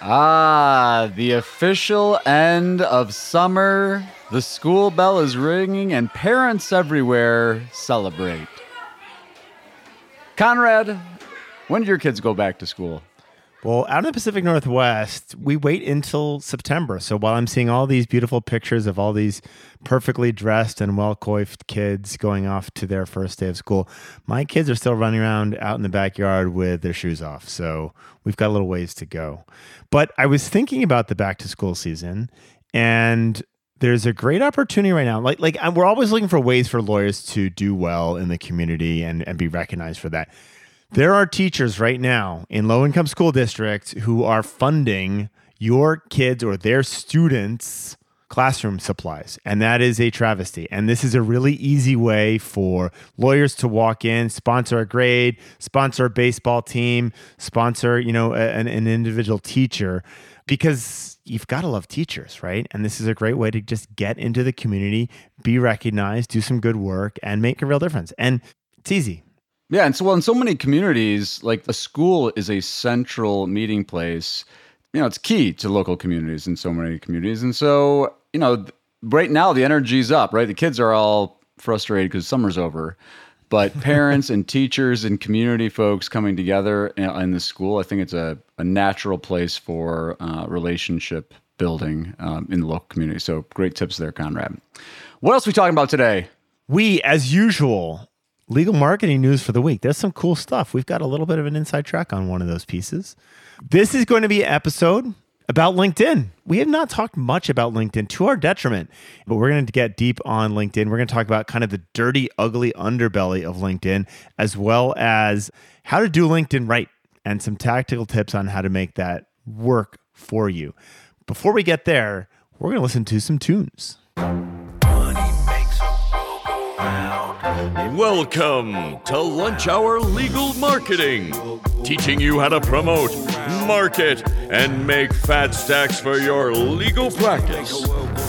Ah, the official end of summer. The school bell is ringing and parents everywhere celebrate. Conrad, when do your kids go back to school? Well, out in the Pacific Northwest, we wait until September. So while I'm seeing all these beautiful pictures of all these perfectly dressed and well-coiffed kids going off to their first day of school, my kids are still running around out in the backyard with their shoes off. So we've got a little ways to go. But I was thinking about the back-to-school season, and there's a great opportunity right now. Like we're always looking for ways for lawyers to do well in the community and be recognized for that. There are teachers right now in low-income school districts who are funding your kids or their students' classroom supplies, and that is a travesty. And this is a really easy way for lawyers to walk in, sponsor a grade, sponsor a baseball team, sponsor, an individual teacher, because you've got to love teachers, right? And this is a great way to just get into the community, be recognized, do some good work, and make a real difference. And it's easy. Yeah, and so in so many communities, like the school is a central meeting place. It's key to local communities in so many communities. And so, right now the energy's up, right? The kids are all frustrated because summer's over. But parents and teachers and community folks coming together in the school, I think it's a natural place for relationship building in the local community. So great tips there, Conrad. What else are we talking about today? We, as usual... Legal marketing news for the week. There's some cool stuff. We've got a little bit of an inside track on one of those pieces. This is going to be an episode about LinkedIn. We have not talked much about LinkedIn, to our detriment, but we're going to get deep on LinkedIn. We're going to talk about kind of the dirty, ugly underbelly of LinkedIn, as well as how to do LinkedIn right and some tactical tips on how to make that work for you. Before we get there, we're going to listen to some tunes. Welcome to Lunch Hour Legal Marketing, teaching you how to promote, market, and make fat stacks for your legal practice,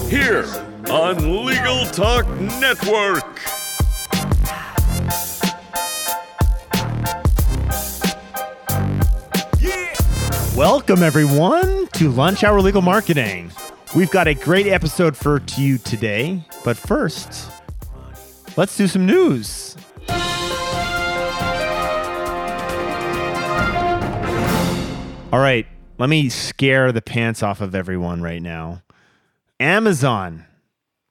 here on Legal Talk Network. Welcome, everyone, to Lunch Hour Legal Marketing. We've got a great episode for you today, but first... let's do some news. All right, let me scare the pants off of everyone right now. Amazon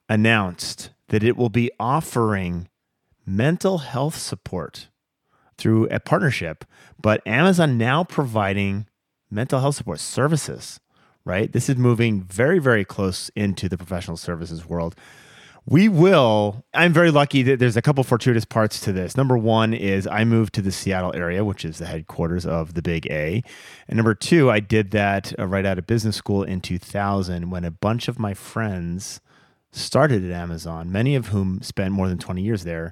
announced that it will be offering mental health support through a partnership, but Amazon now providing mental health support services, right? This is moving very, very close into the professional services world. I'm very lucky that there's a couple fortuitous parts to this. Number one is I moved to the Seattle area, which is the headquarters of the Big A. And number two, I did that right out of business school in 2000 when a bunch of my friends started at Amazon, many of whom spent more than 20 years there.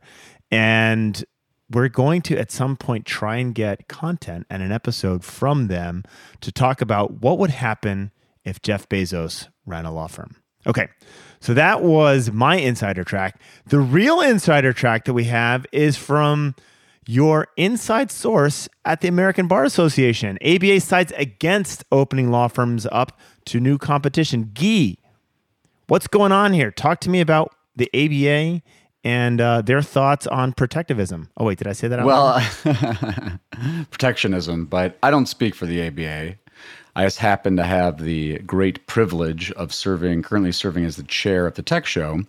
And we're going to, at some point, try and get content and an episode from them to talk about what would happen if Jeff Bezos ran a law firm. Okay, so that was my insider track. The real insider track that we have is from your inside source at the American Bar Association. ABA sides against opening law firms up to new competition. Guy, what's going on here? Talk to me about the ABA and their thoughts on protectivism. Oh, wait, did I say that out loud? Well, protectionism, but I don't speak for the ABA. I just happen to have the great privilege of currently serving as the chair of the tech show.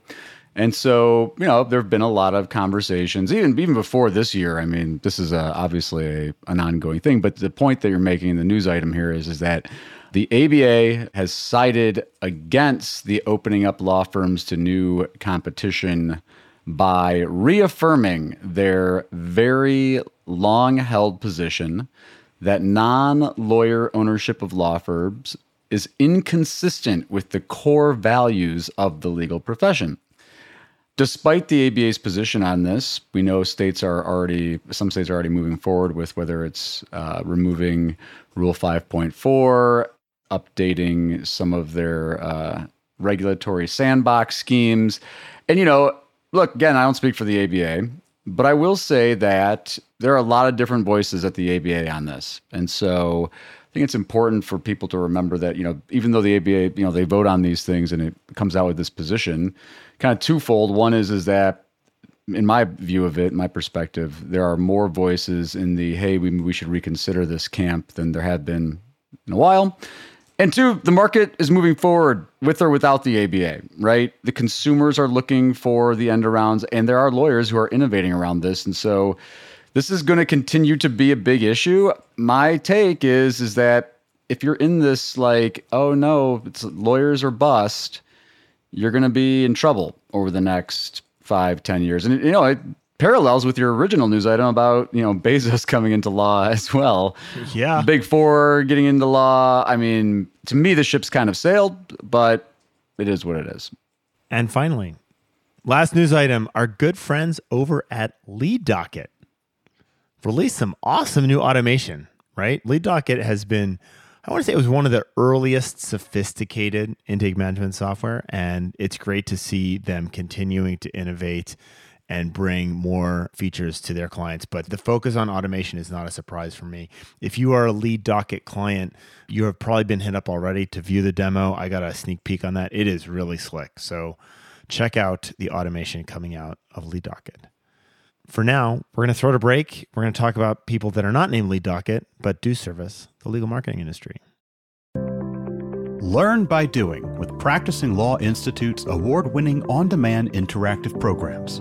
And so, there have been a lot of conversations, even before this year. I mean, this is obviously an ongoing thing, but the point that you're making in the news item here is that the ABA has sided against the opening up law firms to new competition by reaffirming their very long-held position that non-lawyer ownership of law firms is inconsistent with the core values of the legal profession. Despite the ABA's position on this, we know some states are already moving forward with whether it's removing Rule 5.4, updating some of their regulatory sandbox schemes. And, look, again, I don't speak for the ABA, but I will say that there are a lot of different voices at the ABA on this. And so I think it's important for people to remember that, you know, even though the ABA, you know, they vote on these things and it comes out with this position, kind of twofold. One is that, in my view of it, my perspective, there are more voices in the, hey, we should reconsider this camp than there have been in a while. And two, the market is moving forward with or without the ABA, right? The consumers are looking for the end arounds, and there are lawyers who are innovating around this. And so this is going to continue to be a big issue. My take is that if you're in this like, oh no, it's lawyers are bust, you're going to be in trouble over the next 5-10 years. And you know, it parallels with your original news item about, you know, Bezos coming into law as well. Yeah. Big Four getting into law. I mean, to me, the ship's kind of sailed, but it is what it is. And finally, last news item, our good friends over at Lead Docket released some awesome new automation, right? Lead Docket has been, I want to say it was one of the earliest sophisticated intake management software, and it's great to see them continuing to innovate and bring more features to their clients. But the focus on automation is not a surprise for me. If you are a Lead Docket client, you have probably been hit up already to view the demo. I got a sneak peek on that. It is really slick. So check out the automation coming out of Lead Docket. For now, we're going to throw it a break. We're going to talk about people that are not named Lead Docket, but do service the legal marketing industry. Learn by doing with Practicing Law Institute's award-winning on-demand interactive programs.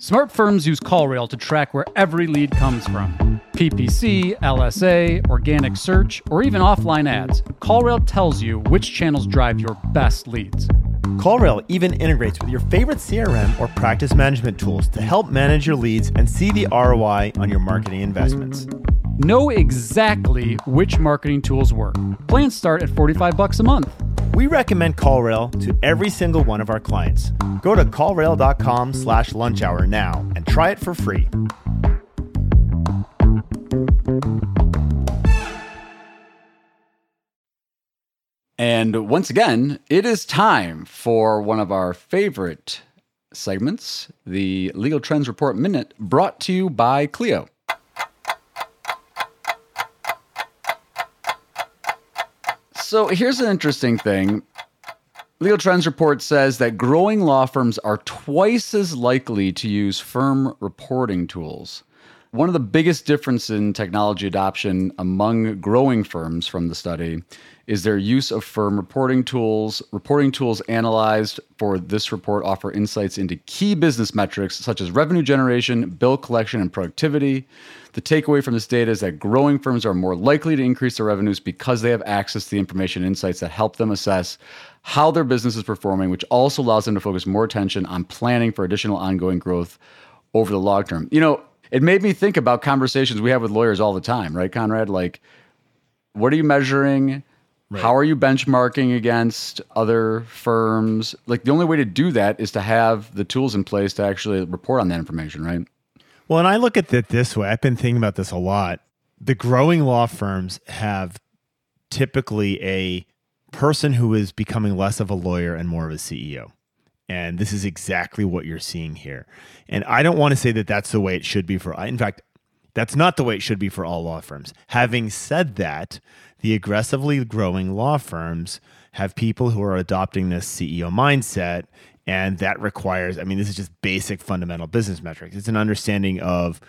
Smart firms use CallRail to track where every lead comes from. PPC, LSA, organic search, or even offline ads. CallRail tells you which channels drive your best leads. CallRail even integrates with your favorite CRM or practice management tools to help manage your leads and see the ROI on your marketing investments. Know exactly which marketing tools work. Plans start at $45 a month. We recommend CallRail to every single one of our clients. Go to callrail.com/lunchhour now and try it for free. And once again, it is time for one of our favorite segments, the Legal Trends Report Minute, brought to you by Clio. So here's an interesting thing. Legal Trends Report says that growing law firms are twice as likely to use firm reporting tools. One of the biggest differences in technology adoption among growing firms from the study is their use of firm reporting tools. Reporting tools analyzed for this report offer insights into key business metrics such as revenue generation, bill collection, and productivity. The takeaway from this data is that growing firms are more likely to increase their revenues because they have access to the information and insights that help them assess how their business is performing, which also allows them to focus more attention on planning for additional ongoing growth over the long term. You know, it made me think about conversations we have with lawyers all the time, right, Conrad? Like, what are you measuring? Right. How are you benchmarking against other firms? Like, the only way to do that is to have the tools in place to actually report on that information, right? Well, and I look at it this way. I've been thinking about this a lot. The growing law firms have typically a person who is becoming less of a lawyer and more of a CEO. And this is exactly what you're seeing here. And I don't want to say that that's the way it should be for, in fact, that's not the way it should be for all law firms. Having said that, the aggressively growing law firms have people who are adopting this CEO mindset, and that requires, I mean, this is just basic fundamental business metrics. It's an understanding of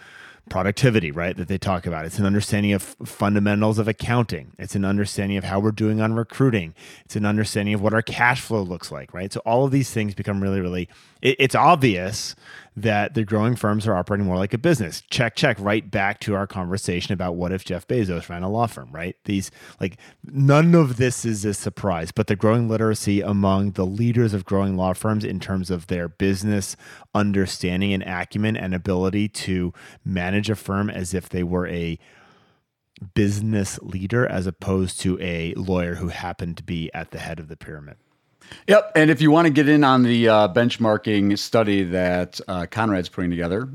productivity, right, that they talk about. It's an understanding of fundamentals of accounting. It's an understanding of how we're doing on recruiting. It's an understanding of what our cash flow looks like, right? So all of these things become really, really, it's obvious that the growing firms are operating more like a business. Check, right back to our conversation about what if Jeff Bezos ran a law firm, right? These, like, none of this is a surprise, but the growing literacy among the leaders of growing law firms in terms of their business understanding and acumen and ability to manage a firm as if they were a business leader as opposed to a lawyer who happened to be at the head of the pyramid. Yep. And if you want to get in on the benchmarking study that Conrad's putting together,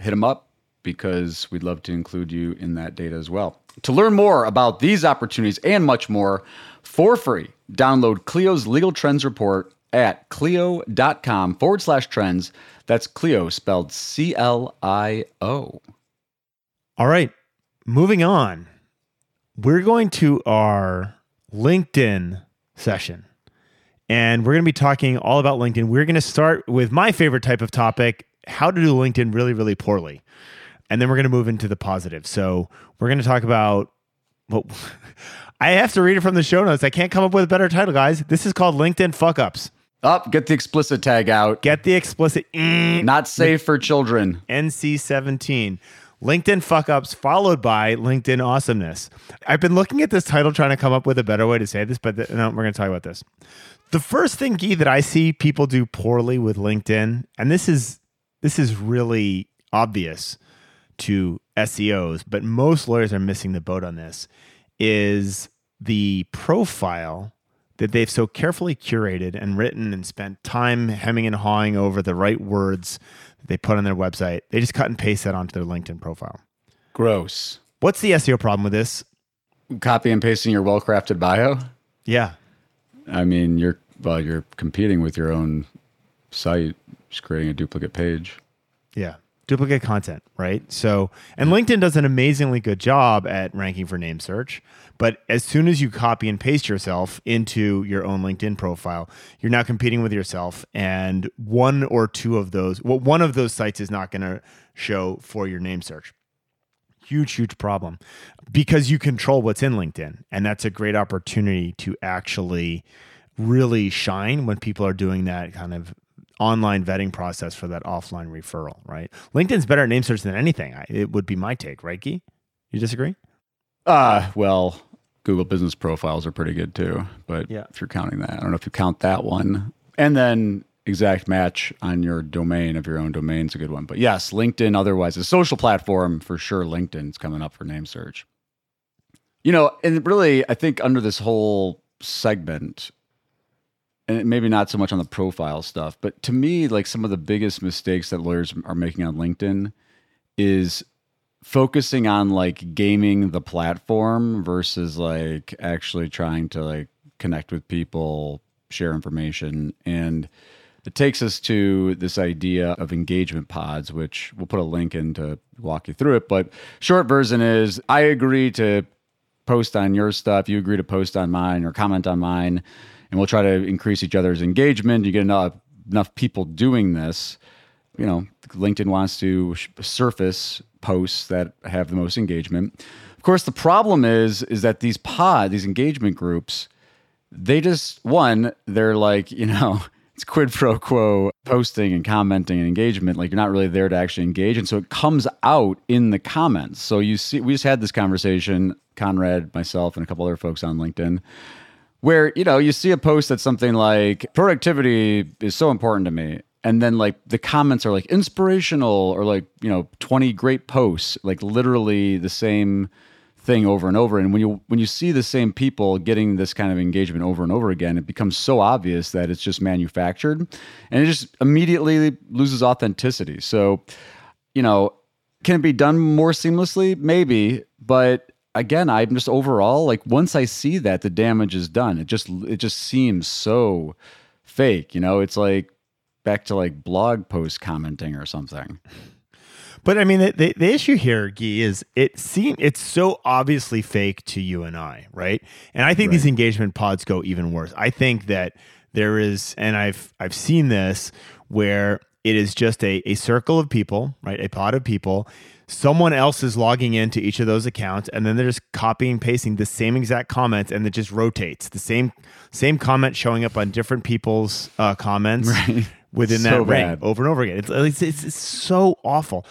hit him up because we'd love to include you in that data as well. To learn more about these opportunities and much more for free, download Clio's Legal Trends Report at clio.com/trends. That's Clio spelled CLIO. All right. Moving on, we're going to our LinkedIn session. And we're going to be talking all about LinkedIn. We're going to start with my favorite type of topic, how to do LinkedIn really, really poorly. And then we're going to move into the positive. So we're going to talk about, well, I have to read it from the show notes. I can't come up with a better title, guys. This is called LinkedIn Fuck-Ups. Get the explicit tag out. Get the explicit. Not safe for children. NC-17. LinkedIn fuck-ups followed by LinkedIn awesomeness. I've been looking at this title trying to come up with a better way to say this, but no, we're going to talk about this. The first thing, Guy, that I see people do poorly with LinkedIn, and this is really obvious to SEOs, but most lawyers are missing the boat on this, is the profile that they've so carefully curated and written and spent time hemming and hawing over the right words that they put on their website. They just cut and paste that onto their LinkedIn profile. Gross. What's the SEO problem with this? Copy and pasting your well-crafted bio? Yeah. I mean, you're competing with your own site, just creating a duplicate page. Yeah, duplicate content, right? So, and LinkedIn does an amazingly good job at ranking for name search, but as soon as you copy and paste yourself into your own LinkedIn profile, you're now competing with yourself, and one of those sites is not going to show for your name search. Huge problem because you control what's in LinkedIn. And that's a great opportunity to actually really shine when people are doing that kind of online vetting process for that offline referral, right? LinkedIn's better at name search than anything. It would be my take, right, Guy? You disagree? Well, Google business profiles are pretty good too. But yeah, if you're counting that, I don't know if you count that one. And then exact match on your domain of your own domain is a good one. But yes, LinkedIn otherwise, a social platform for sure, LinkedIn's coming up for name search. You know, and really, I think under this whole segment, and maybe not so much on the profile stuff, but to me, like some of the biggest mistakes that lawyers are making on LinkedIn is focusing on like gaming the platform versus like actually trying to like connect with people, share information. And it takes us to this idea of engagement pods, which we'll put a link in to walk you through it. But short version is I agree to post on your stuff. You agree to post on mine or comment on mine. And we'll try to increase each other's engagement. You get enough people doing this. You know, LinkedIn wants to surface posts that have the most engagement. Of course, the problem is that these pods, these engagement groups, they just, one, they're like, you know, it's quid pro quo posting and commenting and engagement. Like you're not really there to actually engage. And so it comes out in the comments. So you see, we just had this conversation, Conrad, myself, and a couple other folks on LinkedIn, where, you know, you see a post that's something like productivity is so important to me. And then like the comments are like inspirational or like, you know, 20 great posts, like literally the same thing over and over. And when you see the same people getting this kind of engagement over and over again, it becomes so obvious that it's just manufactured and it just immediately loses authenticity. So, you know, can it be done more seamlessly? Maybe. But again, I'm just overall, like once I see that, the damage is done. It just seems so fake, you know, it's like back to like blog post commenting or something. But I mean, the issue here, Guy, is it's so obviously fake to you and I, right? And I think These engagement pods go even worse. I think that there is, and I've seen this, where it is just a circle of people, right? A pod of people. Someone else is logging into each of those accounts, and then they're just copying and pasting the same exact comments, and it just rotates. The same comment showing up on different people's comments. Right. within that ring over and over again. It's so awful.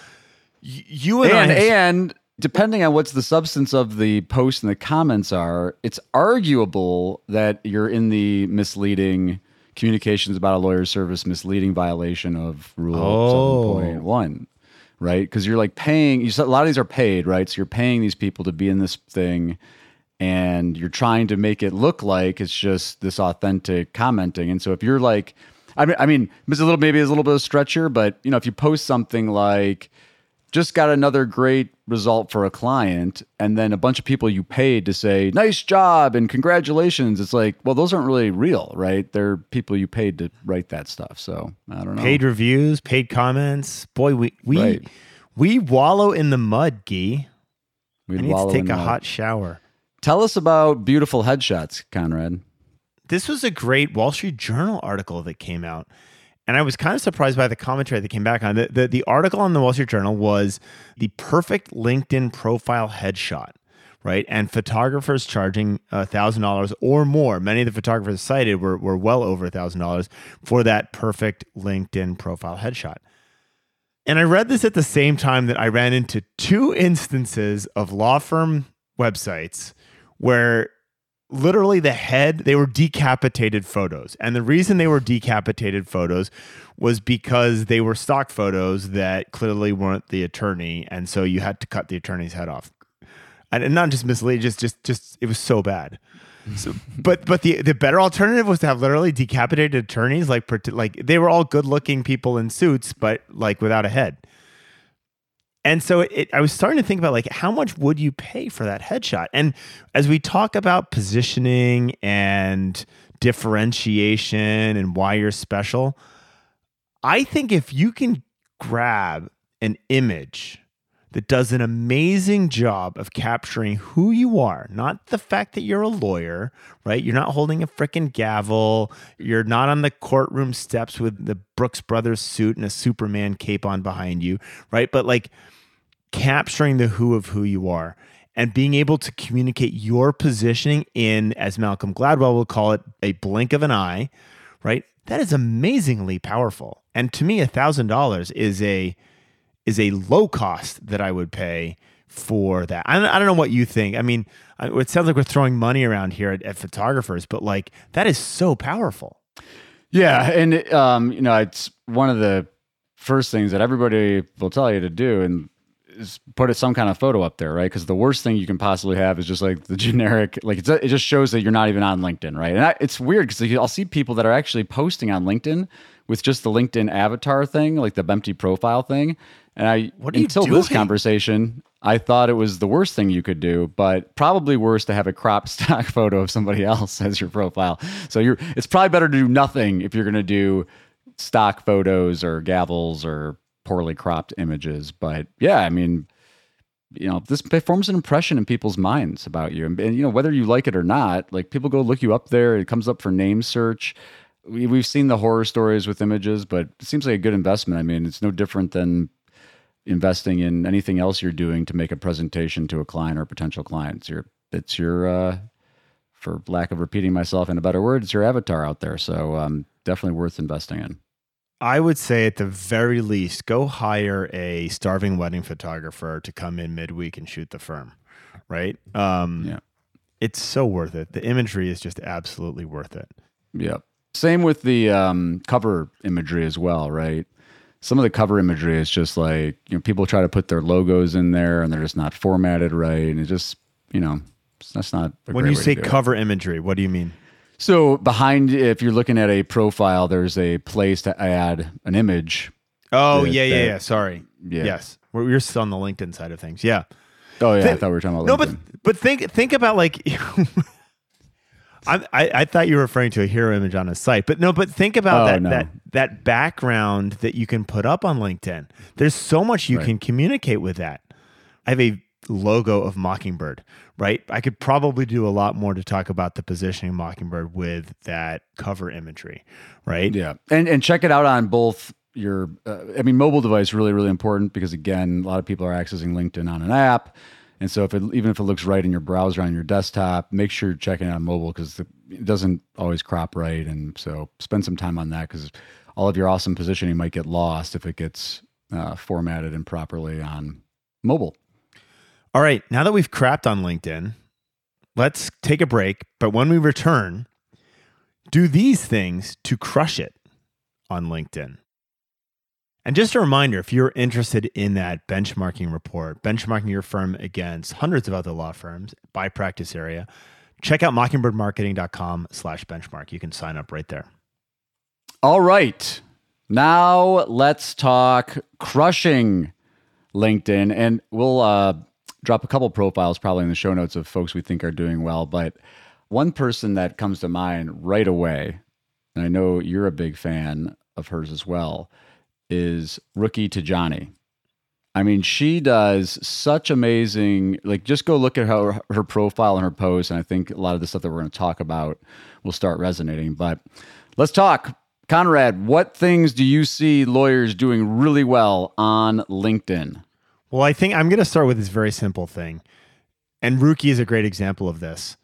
And depending on what's the substance of the post and the comments are, it's arguable that you're in the misleading communications about a lawyer's service misleading violation of Rule 7.1, right? Because you're like paying, a lot of these are paid, right? So you're paying these people to be in this thing, and you're trying to make it look like it's just this authentic commenting. And so if you're like, I mean, maybe it's a little bit of a stretcher, but if you post something like, just got another great result for a client, and then a bunch of people you paid to say, nice job and congratulations. It's like, well, those aren't really real, right? They're people you paid to write that stuff. So I don't know. Paid reviews, paid comments. Boy, we wallow in the mud, Guy. I need to take a hot shower. Tell us about beautiful headshots, Conrad. This was a great Wall Street Journal article that came out. And I was kind of surprised by the commentary that came back on it. The article on the Wall Street Journal was the perfect LinkedIn profile headshot, right? And photographers charging $1,000 or more. Many of the photographers cited were well over $1,000 for that perfect LinkedIn profile headshot. And I read this at the same time that I ran into two instances of law firm websites where literally the head, they were decapitated photos. And the reason they were decapitated photos was because they were stock photos that clearly weren't the attorney. And so you had to cut the attorney's head off. And not just misleading, just it was so bad. So, but the better alternative was to have literally decapitated attorneys. Like they were all good looking people in suits, but like without a head. And so I was starting to think about how much would you pay for that headshot? And as we talk about positioning and differentiation and why you're special, I think if you can grab an image that does an amazing job of capturing who you are, not the fact that you're a lawyer, right? You're not holding a freaking gavel. You're not on the courtroom steps with the Brooks Brothers suit and a Superman cape on behind you, right? But capturing the who of who you are and being able to communicate your positioning in, as Malcolm Gladwell will call it, a blink of an eye, right? That is amazingly powerful. And to me, $1,000 is a low cost that I would pay for that. I don't know what you think. I mean, it sounds like we're throwing money around here at photographers, but that is so powerful. Yeah. And, it's one of the first things that everybody will tell you to do and is put some kind of photo up there, right? Because the worst thing you can possibly have is just the generic, it just shows that you're not even on LinkedIn, right? And it's weird because I'll see people that are actually posting on LinkedIn with just the LinkedIn avatar thing, the empty profile thing. And until this conversation, I thought it was the worst thing you could do, but probably worse to have a cropped stock photo of somebody else as your profile. So it's probably better to do nothing if you're going to do stock photos or gavels or poorly cropped images. But yeah, I mean, this forms an impression in people's minds about you. And whether you like it or not, people go look you up there. It comes up for name search. We've seen the horror stories with images, but it seems like a good investment. I mean, it's no different than investing in anything else you're doing to make a presentation to a client or a potential client. It's your for lack of repeating myself in a better word, it's your avatar out there. So definitely worth investing in. I would say at the very least, go hire a starving wedding photographer to come in midweek and shoot the firm, right? Yeah. It's so worth it. The imagery is just absolutely worth it. Yeah. Same with the cover imagery as well, right? Some of the cover imagery is just people try to put their logos in there and they're just not formatted right. And it just, that's not a great way to do it. When you say cover imagery, what do you mean? So behind, if you're looking at a profile, there's a place to add an image. Oh, yeah. Sorry. Yeah. Yes. We're still on the LinkedIn side of things. Yeah. Oh, yeah. I thought we were talking about LinkedIn. No, but think about I thought you were referring to a hero image on a site, but think about that background that you can put up on LinkedIn. There's so much you can communicate with that. I have a logo of Mockingbird, right? I could probably do a lot more to talk about the positioning of Mockingbird with that cover imagery, right? Yeah. And check it out on both your, mobile device, really, really important because again, a lot of people are accessing LinkedIn on an app. And so even if it looks right in your browser on your desktop, make sure you're checking it on mobile because it doesn't always crop right. And so spend some time on that because all of your awesome positioning might get lost if it gets formatted improperly on mobile. All right, now that we've crapped on LinkedIn, let's take a break. But when we return, do these things to crush it on LinkedIn. And just a reminder, if you're interested in that benchmarking report, benchmarking your firm against hundreds of other law firms by practice area, check out mockingbirdmarketing.com/benchmark. You can sign up right there. All right. Now let's talk crushing LinkedIn. And we'll drop a couple profiles probably in the show notes of folks we think are doing well. But one person that comes to mind right away, and I know you're a big fan of hers as well, is Ruky Tijani. I mean, she does such amazing, like, just go look at her profile and her posts, and I think a lot of the stuff that we're going to talk about will start resonating. But let's talk. Conrad, what things do you see lawyers doing really well on LinkedIn? Well, I think I'm going to start with this very simple thing. And Ruky is a great example of this.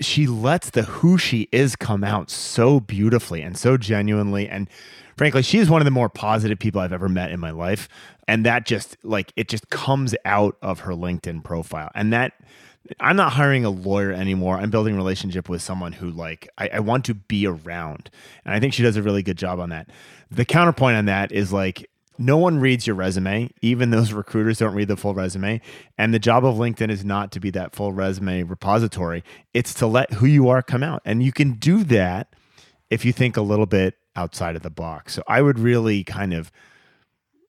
She lets the who she is come out so beautifully and so genuinely. And frankly, she is one of the more positive people I've ever met in my life. And that just, like, it just comes out of her LinkedIn profile. And that, I'm not hiring a lawyer anymore. I'm building a relationship with someone who, like, I want to be around. And I think she does a really good job on that. The counterpoint on that is, like, no one reads your resume. Even those recruiters don't read the full resume. And the job of LinkedIn is not to be that full resume repository. It's to let who you are come out. And you can do that if you think a little bit outside of the box. So I would really kind of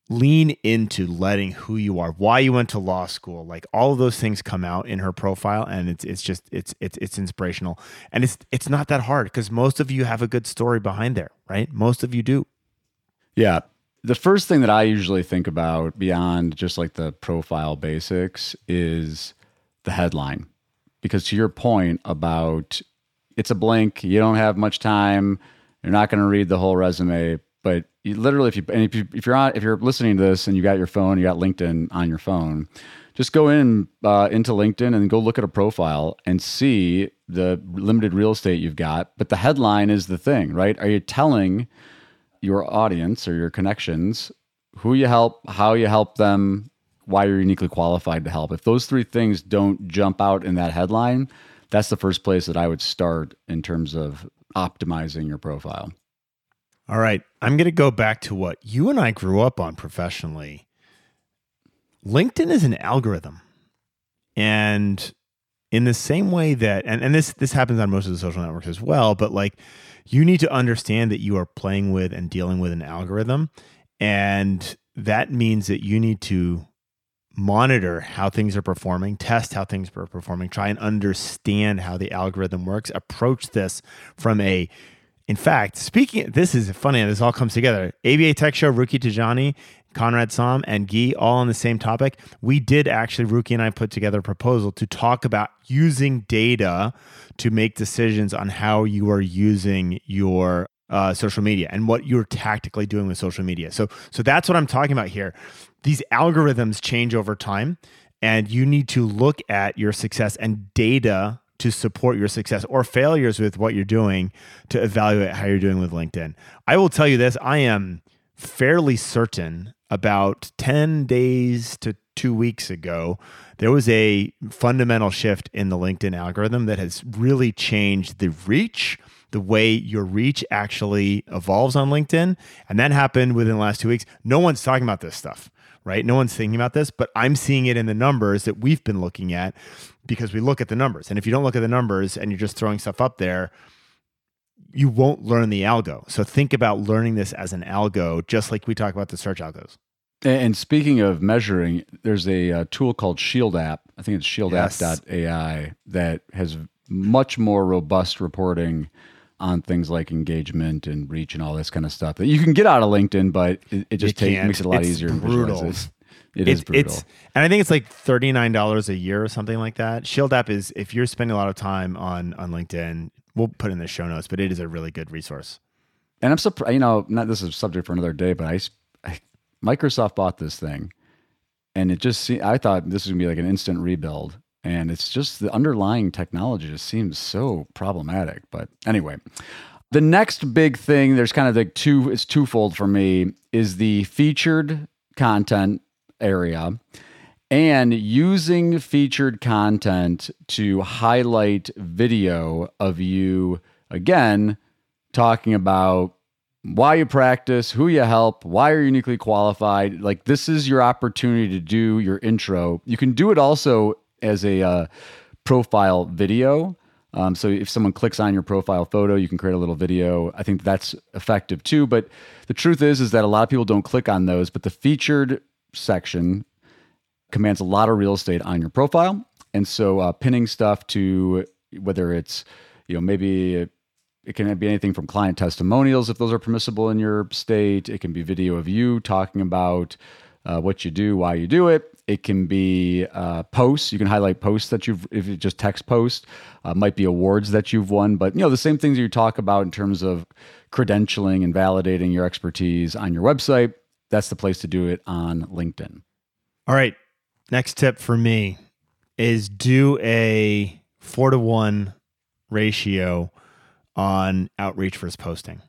lean into letting who you are, why you went to law school, like all of those things come out in her profile. And it's just inspirational. And it's not that hard because most of you have a good story behind there, right? Most of you do. Yeah. The first thing that I usually think about beyond just like the profile basics is the headline, because to your point about it's a blank, you don't have much time, you're not going to read the whole resume, but you literally, if you're listening to this and you got your phone, you got LinkedIn on your phone, just go in into LinkedIn and go look at a profile and see the limited real estate you've got. But the headline is the thing, right? Are you telling your audience or your connections who you help, how you help them, why you're uniquely qualified to help? If those three things don't jump out in that headline, that's the first place that I would start in terms of optimizing your profile. All right. I'm going to go back to what you and I grew up on professionally. LinkedIn is an algorithm. And in the same way that, and this happens on most of the social networks as well, but like, you need to understand that you are playing with and dealing with an algorithm. And that means that you need to monitor how things are performing, test how things are performing, try and understand how the algorithm works, approach this from a, in fact, speaking, this is funny, this all comes together. ABA Tech Show, Ruky Tijani, Conrad Somm, and Guy, all on the same topic. We did actually, Ruky and I put together a proposal to talk about using data to make decisions on how you are using your social media and what you're tactically doing with social media. So that's what I'm talking about here. These algorithms change over time, and you need to look at your success and data to support your success or failures with what you're doing to evaluate how you're doing with LinkedIn. I will tell you this, I am fairly certain about 10 days to 2 weeks ago, there was a fundamental shift in the LinkedIn algorithm that has really changed the reach, the way your reach actually evolves on LinkedIn. And that happened within the last 2 weeks. No one's talking about this stuff, right? No one's thinking about this, but I'm seeing it in the numbers that we've been looking at because we look at the numbers. And if you don't look at the numbers and you're just throwing stuff up there, you won't learn the algo. So think about learning this as an algo, just like we talk about the search algos. And speaking of measuring, there's a tool called Shield App. I think it's shieldapp.ai that has much more robust reporting on things like engagement and reach and all this kind of stuff that you can get out of LinkedIn, but it just makes it a lot easier. Brutal. It is brutal. And I think it's like $39 a year or something like that. Shield App is, if you're spending a lot of time on LinkedIn, we'll put in the show notes, but it is a really good resource. And I'm surprised, not this is a subject for another day, but Microsoft bought this thing, and I thought this was going to be like an instant rebuild. And it's just the underlying technology just seems so problematic. But anyway, The next big thing, there's kind of like it's twofold for me, is the featured content area and using featured content to highlight video of you, again, talking about why you practice, who you help, why you're uniquely qualified. Like, this is your opportunity to do your intro. You can do it also as a profile video. So if someone clicks on your profile photo, you can create a little video. I think that's effective too. But the truth is that a lot of people don't click on those, but the featured section commands a lot of real estate on your profile. And so pinning stuff to, whether it's, maybe it can be anything from client testimonials, if those are permissible in your state. It can be video of you talking about what you do, why you do it. It can be posts. You can highlight posts that if it's just text post, might be awards that you've won. But, the same things you talk about in terms of credentialing and validating your expertise on your website, that's the place to do it on LinkedIn. All right. Next tip for me is do a 4-to-1 ratio on outreach versus posting.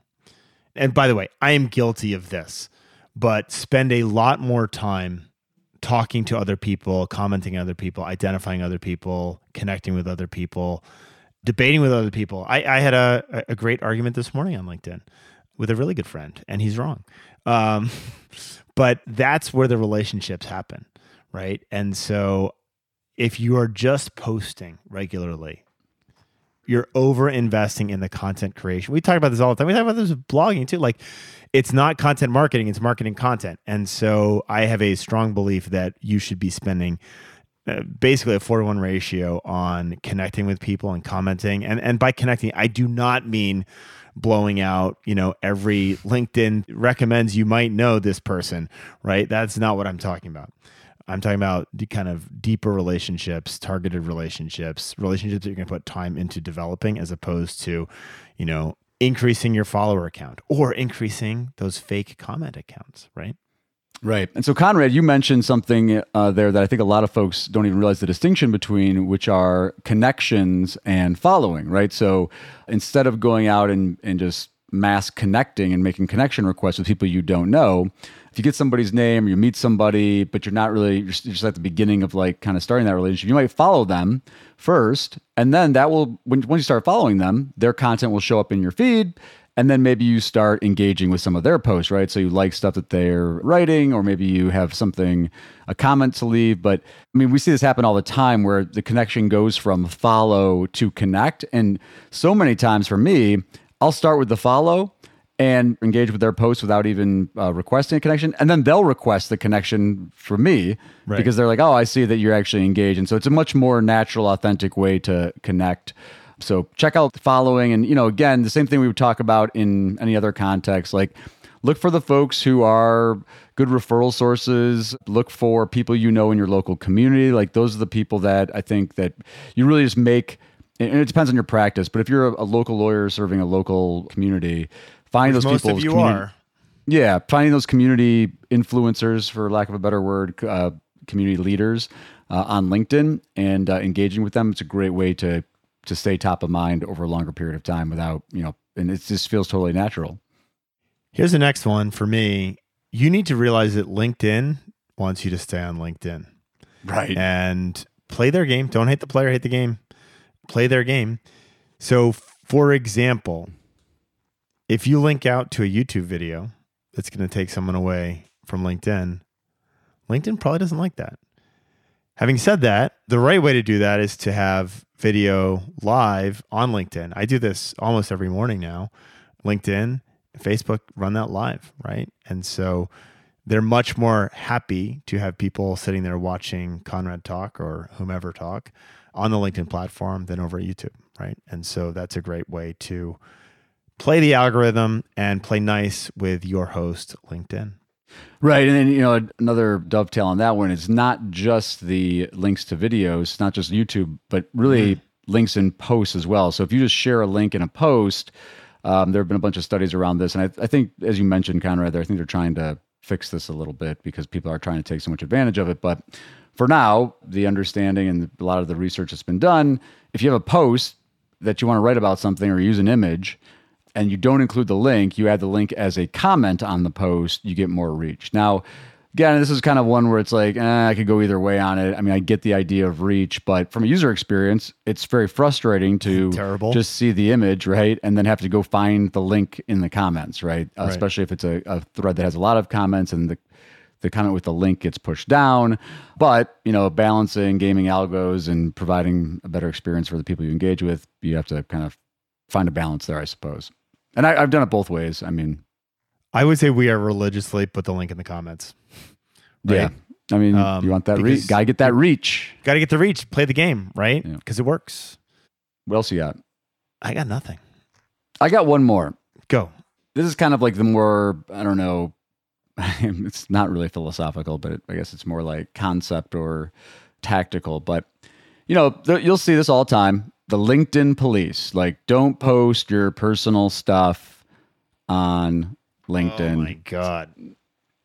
And by the way, I am guilty of this, but spend a lot more time talking to other people, commenting on other people, identifying other people, connecting with other people, debating with other people. I had a great argument this morning on LinkedIn with a really good friend, and he's wrong. But that's where the relationships happen, right? And so if you are just posting regularly, you're over-investing in the content creation. We talk about this all the time. We talk about this with blogging too. Like, it's not content marketing, it's marketing content. And so I have a strong belief that you should be spending basically a 4-to-1 ratio on connecting with people and commenting. And by connecting, I do not mean blowing out, every LinkedIn recommends you might know this person, right? That's not what I'm talking about. I'm talking about the kind of deeper relationships, targeted relationships that you're going to put time into developing, as opposed to, increasing your follower count or increasing those fake comment accounts, right? Right. And so, Conrad, you mentioned something there that I think a lot of folks don't even realize the distinction between, which are connections and following, right? So instead of going out and just mass connecting and making connection requests with people you don't know, if you get somebody's name, or you meet somebody, but you're just at the beginning of kind of starting that relationship, you might follow them first. And then once you start following them, their content will show up in your feed. And then maybe you start engaging with some of their posts, right? So you like stuff that they're writing, or maybe you have a comment to leave. But I mean, we see this happen all the time where the connection goes from follow to connect. And so many times for me, I'll start with the follow and engage with their posts without even requesting a connection. And then they'll request the connection for me, right? Because they're like, oh, I see that you're actually engaged. And so it's a much more natural, authentic way to connect. So check out the following. And, again, the same thing we would talk about in any other context, like look for the folks who are good referral sources. Look for people in your local community. Like, those are the people that I think that you really just make. And it depends on your practice, but if you're a local lawyer serving a local community, find those people. Most of you are. Yeah, finding those community influencers, for lack of a better word, community leaders on LinkedIn, and engaging with them. It's a great way to stay top of mind over a longer period of time without, and it just feels totally natural. Here's the next one for me. You need to realize that LinkedIn wants you to stay on LinkedIn. Right. And play their game. Don't hate the player, hate the game. Play their game. So, for example, if you link out to a YouTube video that's going to take someone away from LinkedIn, LinkedIn probably doesn't like that. Having said that, the right way to do that is to have video live on LinkedIn. I do this almost every morning now. LinkedIn, Facebook run that live, right? And so they're much more happy to have people sitting there watching Conrad talk or whomever talk on the LinkedIn platform than over at YouTube, right? And so that's a great way to play the algorithm and play nice with your host, LinkedIn. Right. And then, another dovetail on that one is not just the links to videos, not just YouTube, but really links in posts as well. So if you just share a link in a post, there have been a bunch of studies around this. And I think, as you mentioned, Conrad, I think they're trying to fix this a little bit because people are trying to take so much advantage of it. But for now, the understanding and a lot of the research that's been done, if you have a post that you want to write about something or use an image, and you don't include the link, you add the link as a comment on the post, you get more reach. Now, again, this is kind of one where it's like, I could go either way on it. I mean, I get the idea of reach, but from a user experience, it's very frustrating to just see the image, right? And then have to go find the link in the comments, right? Especially if it's a thread that has a lot of comments and the comment with the link gets pushed down. But, you know, balancing gaming algos and providing a better experience for the people you engage with, you have to kind of find a balance there, I suppose. And I've done it both ways. I mean, I would say we are religiously put the link in the comments. Right? Yeah. I mean, you want that reach. Got to get that reach. Got to get the reach. Play the game, right? Because it works. What else you got? I got nothing. I got one more. Go. This is kind of like the more, I don't know, it's not really philosophical, but I guess it's more like concept or tactical. But, you know, you'll see this all the time. The LinkedIn police. Like, don't post your personal stuff on LinkedIn. Oh my God.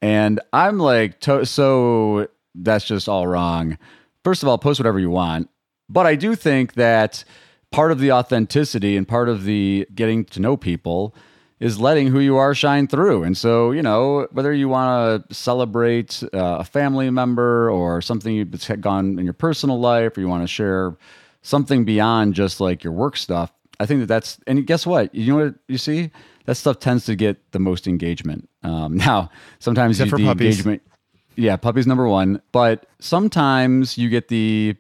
And I'm like, so that's just all wrong. First of all, post whatever you want. But I do think that part of the authenticity and part of the getting to know people is letting who you are shine through. And so, you know, whether you want to celebrate a family member or something that's gone in your personal life, or you want to share something beyond just like your work stuff, I think that's, and guess what? You know what you see? That stuff tends to get the most engagement. Now, sometimes the puppies. Engagement. Yeah, puppies number one. But sometimes you get the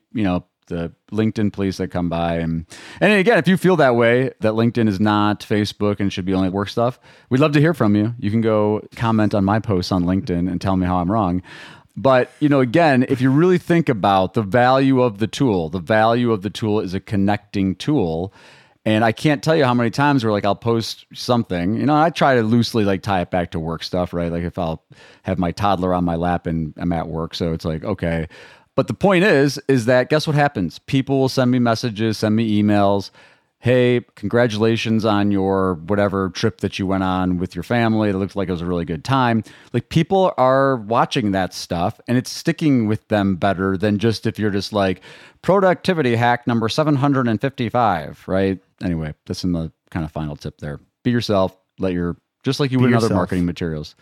LinkedIn police that come by. And again, if you feel that way, that LinkedIn is not Facebook and should be only work stuff, we'd love to hear from you. You can go comment on my posts on LinkedIn and tell me how I'm wrong. But, you know, again, if you really think about the value of the tool, is a connecting tool. And I can't tell you how many times where like I'll post something, you know, I try to loosely like tie it back to work stuff, right? Like if I'll have my toddler on my lap and I'm at work. So it's like, okay. But the point is that guess what happens? People will send me messages, send me emails. Hey, congratulations on your whatever trip that you went on with your family. It looks like it was a really good time. Like people are watching that stuff and it's sticking with them better than just if you're just like productivity hack number 755, right? Anyway, that's in the kind of final tip there. Be yourself. Just like you would in other marketing materials,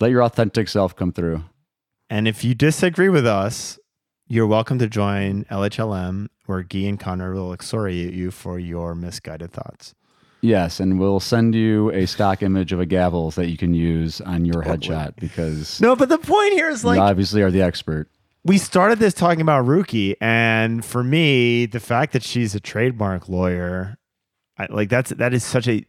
let your authentic self come through. And if you disagree with us, you're welcome to join LHLM, where Guy and Connor will excoriate you for your misguided thoughts. Yes, and we'll send you a stock image of a gavel that you can use on your headshot because... No, but the point here is like... You obviously are the expert. We started this talking about Ruky, and for me, the fact that she's a trademark lawyer, that is such a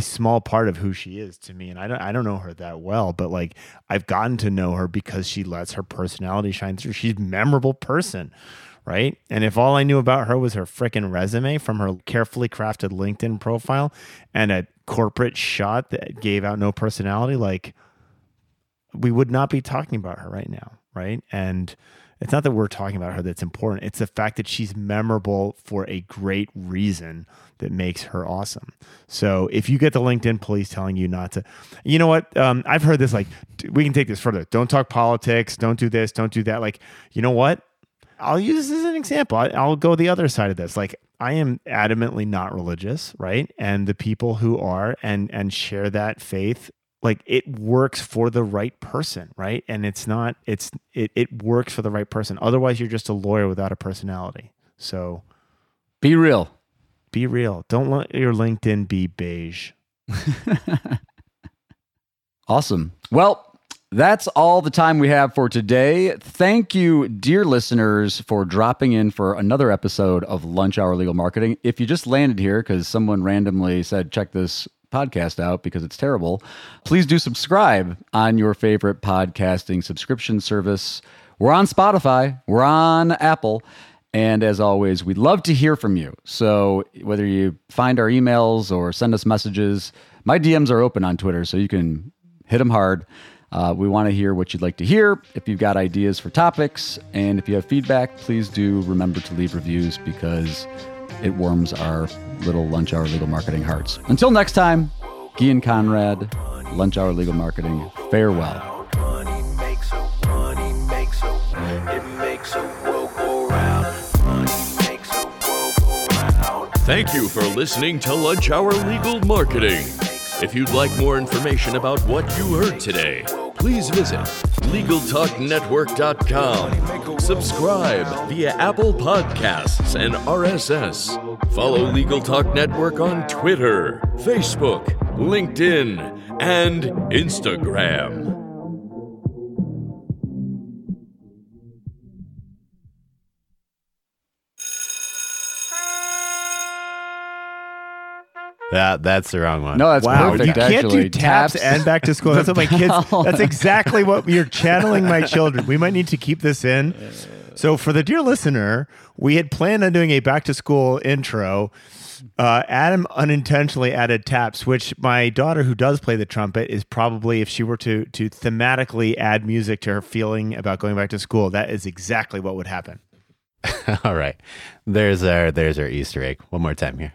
small part of who she is to me. And I don't know her that well, but like I've gotten to know her because she lets her personality shine through. She's a memorable person, right? And if all I knew about her was her frickin' resume from her carefully crafted LinkedIn profile and a corporate shot that gave out no personality, like we would not be talking about her right now, right? And it's not that we're talking about her that's important. It's the fact that she's memorable for a great reason that makes her awesome. So if you get the LinkedIn police telling you not to, you know what? I've heard this, like, we can take this further. Don't talk politics. Don't do this. Don't do that. Like, you know what? I'll use this as an example. I'll go the other side of this. Like, I am adamantly not religious, right? And the people who are and share that faith, like it works for the right person, right? And it works for the right person. Otherwise, you're just a lawyer without a personality. So be real. Be real. Don't let your LinkedIn be beige. Awesome. Well, that's all the time we have for today. Thank you, dear listeners, for dropping in for another episode of Lunch Hour Legal Marketing. If you just landed here because someone randomly said, check this podcast out because it's terrible, please do subscribe on your favorite podcasting subscription service. We're on Spotify, we're on Apple, and as always, we'd love to hear from you. So whether you find our emails or send us messages, my DMs are open on Twitter, so you can hit them hard. We want to hear what you'd like to hear. If you've got ideas for topics, and if you have feedback, please do remember to leave reviews because it warms our little Lunch Hour Legal Marketing hearts. Until next time, Guy and Conrad, Lunch Hour Legal Marketing, farewell. It makes a world go round. Thank you for listening to Lunch Hour Legal Marketing. If you'd like more information about what you heard today, please visit LegalTalkNetwork.com. Subscribe via Apple Podcasts and RSS. Follow Legal Talk Network on Twitter, Facebook, LinkedIn, and Instagram. That's the wrong one. No, that's perfect. You can't do taps and back to school. That's what my kids. That's exactly what you're channeling my children. We might need to keep this in. So for the dear listener, we had planned on doing a back to school intro. Adam unintentionally added taps, which my daughter, who does play the trumpet, is probably, if she were to thematically add music to her feeling about going back to school, that is exactly what would happen. All right, there's our Easter egg. One more time here.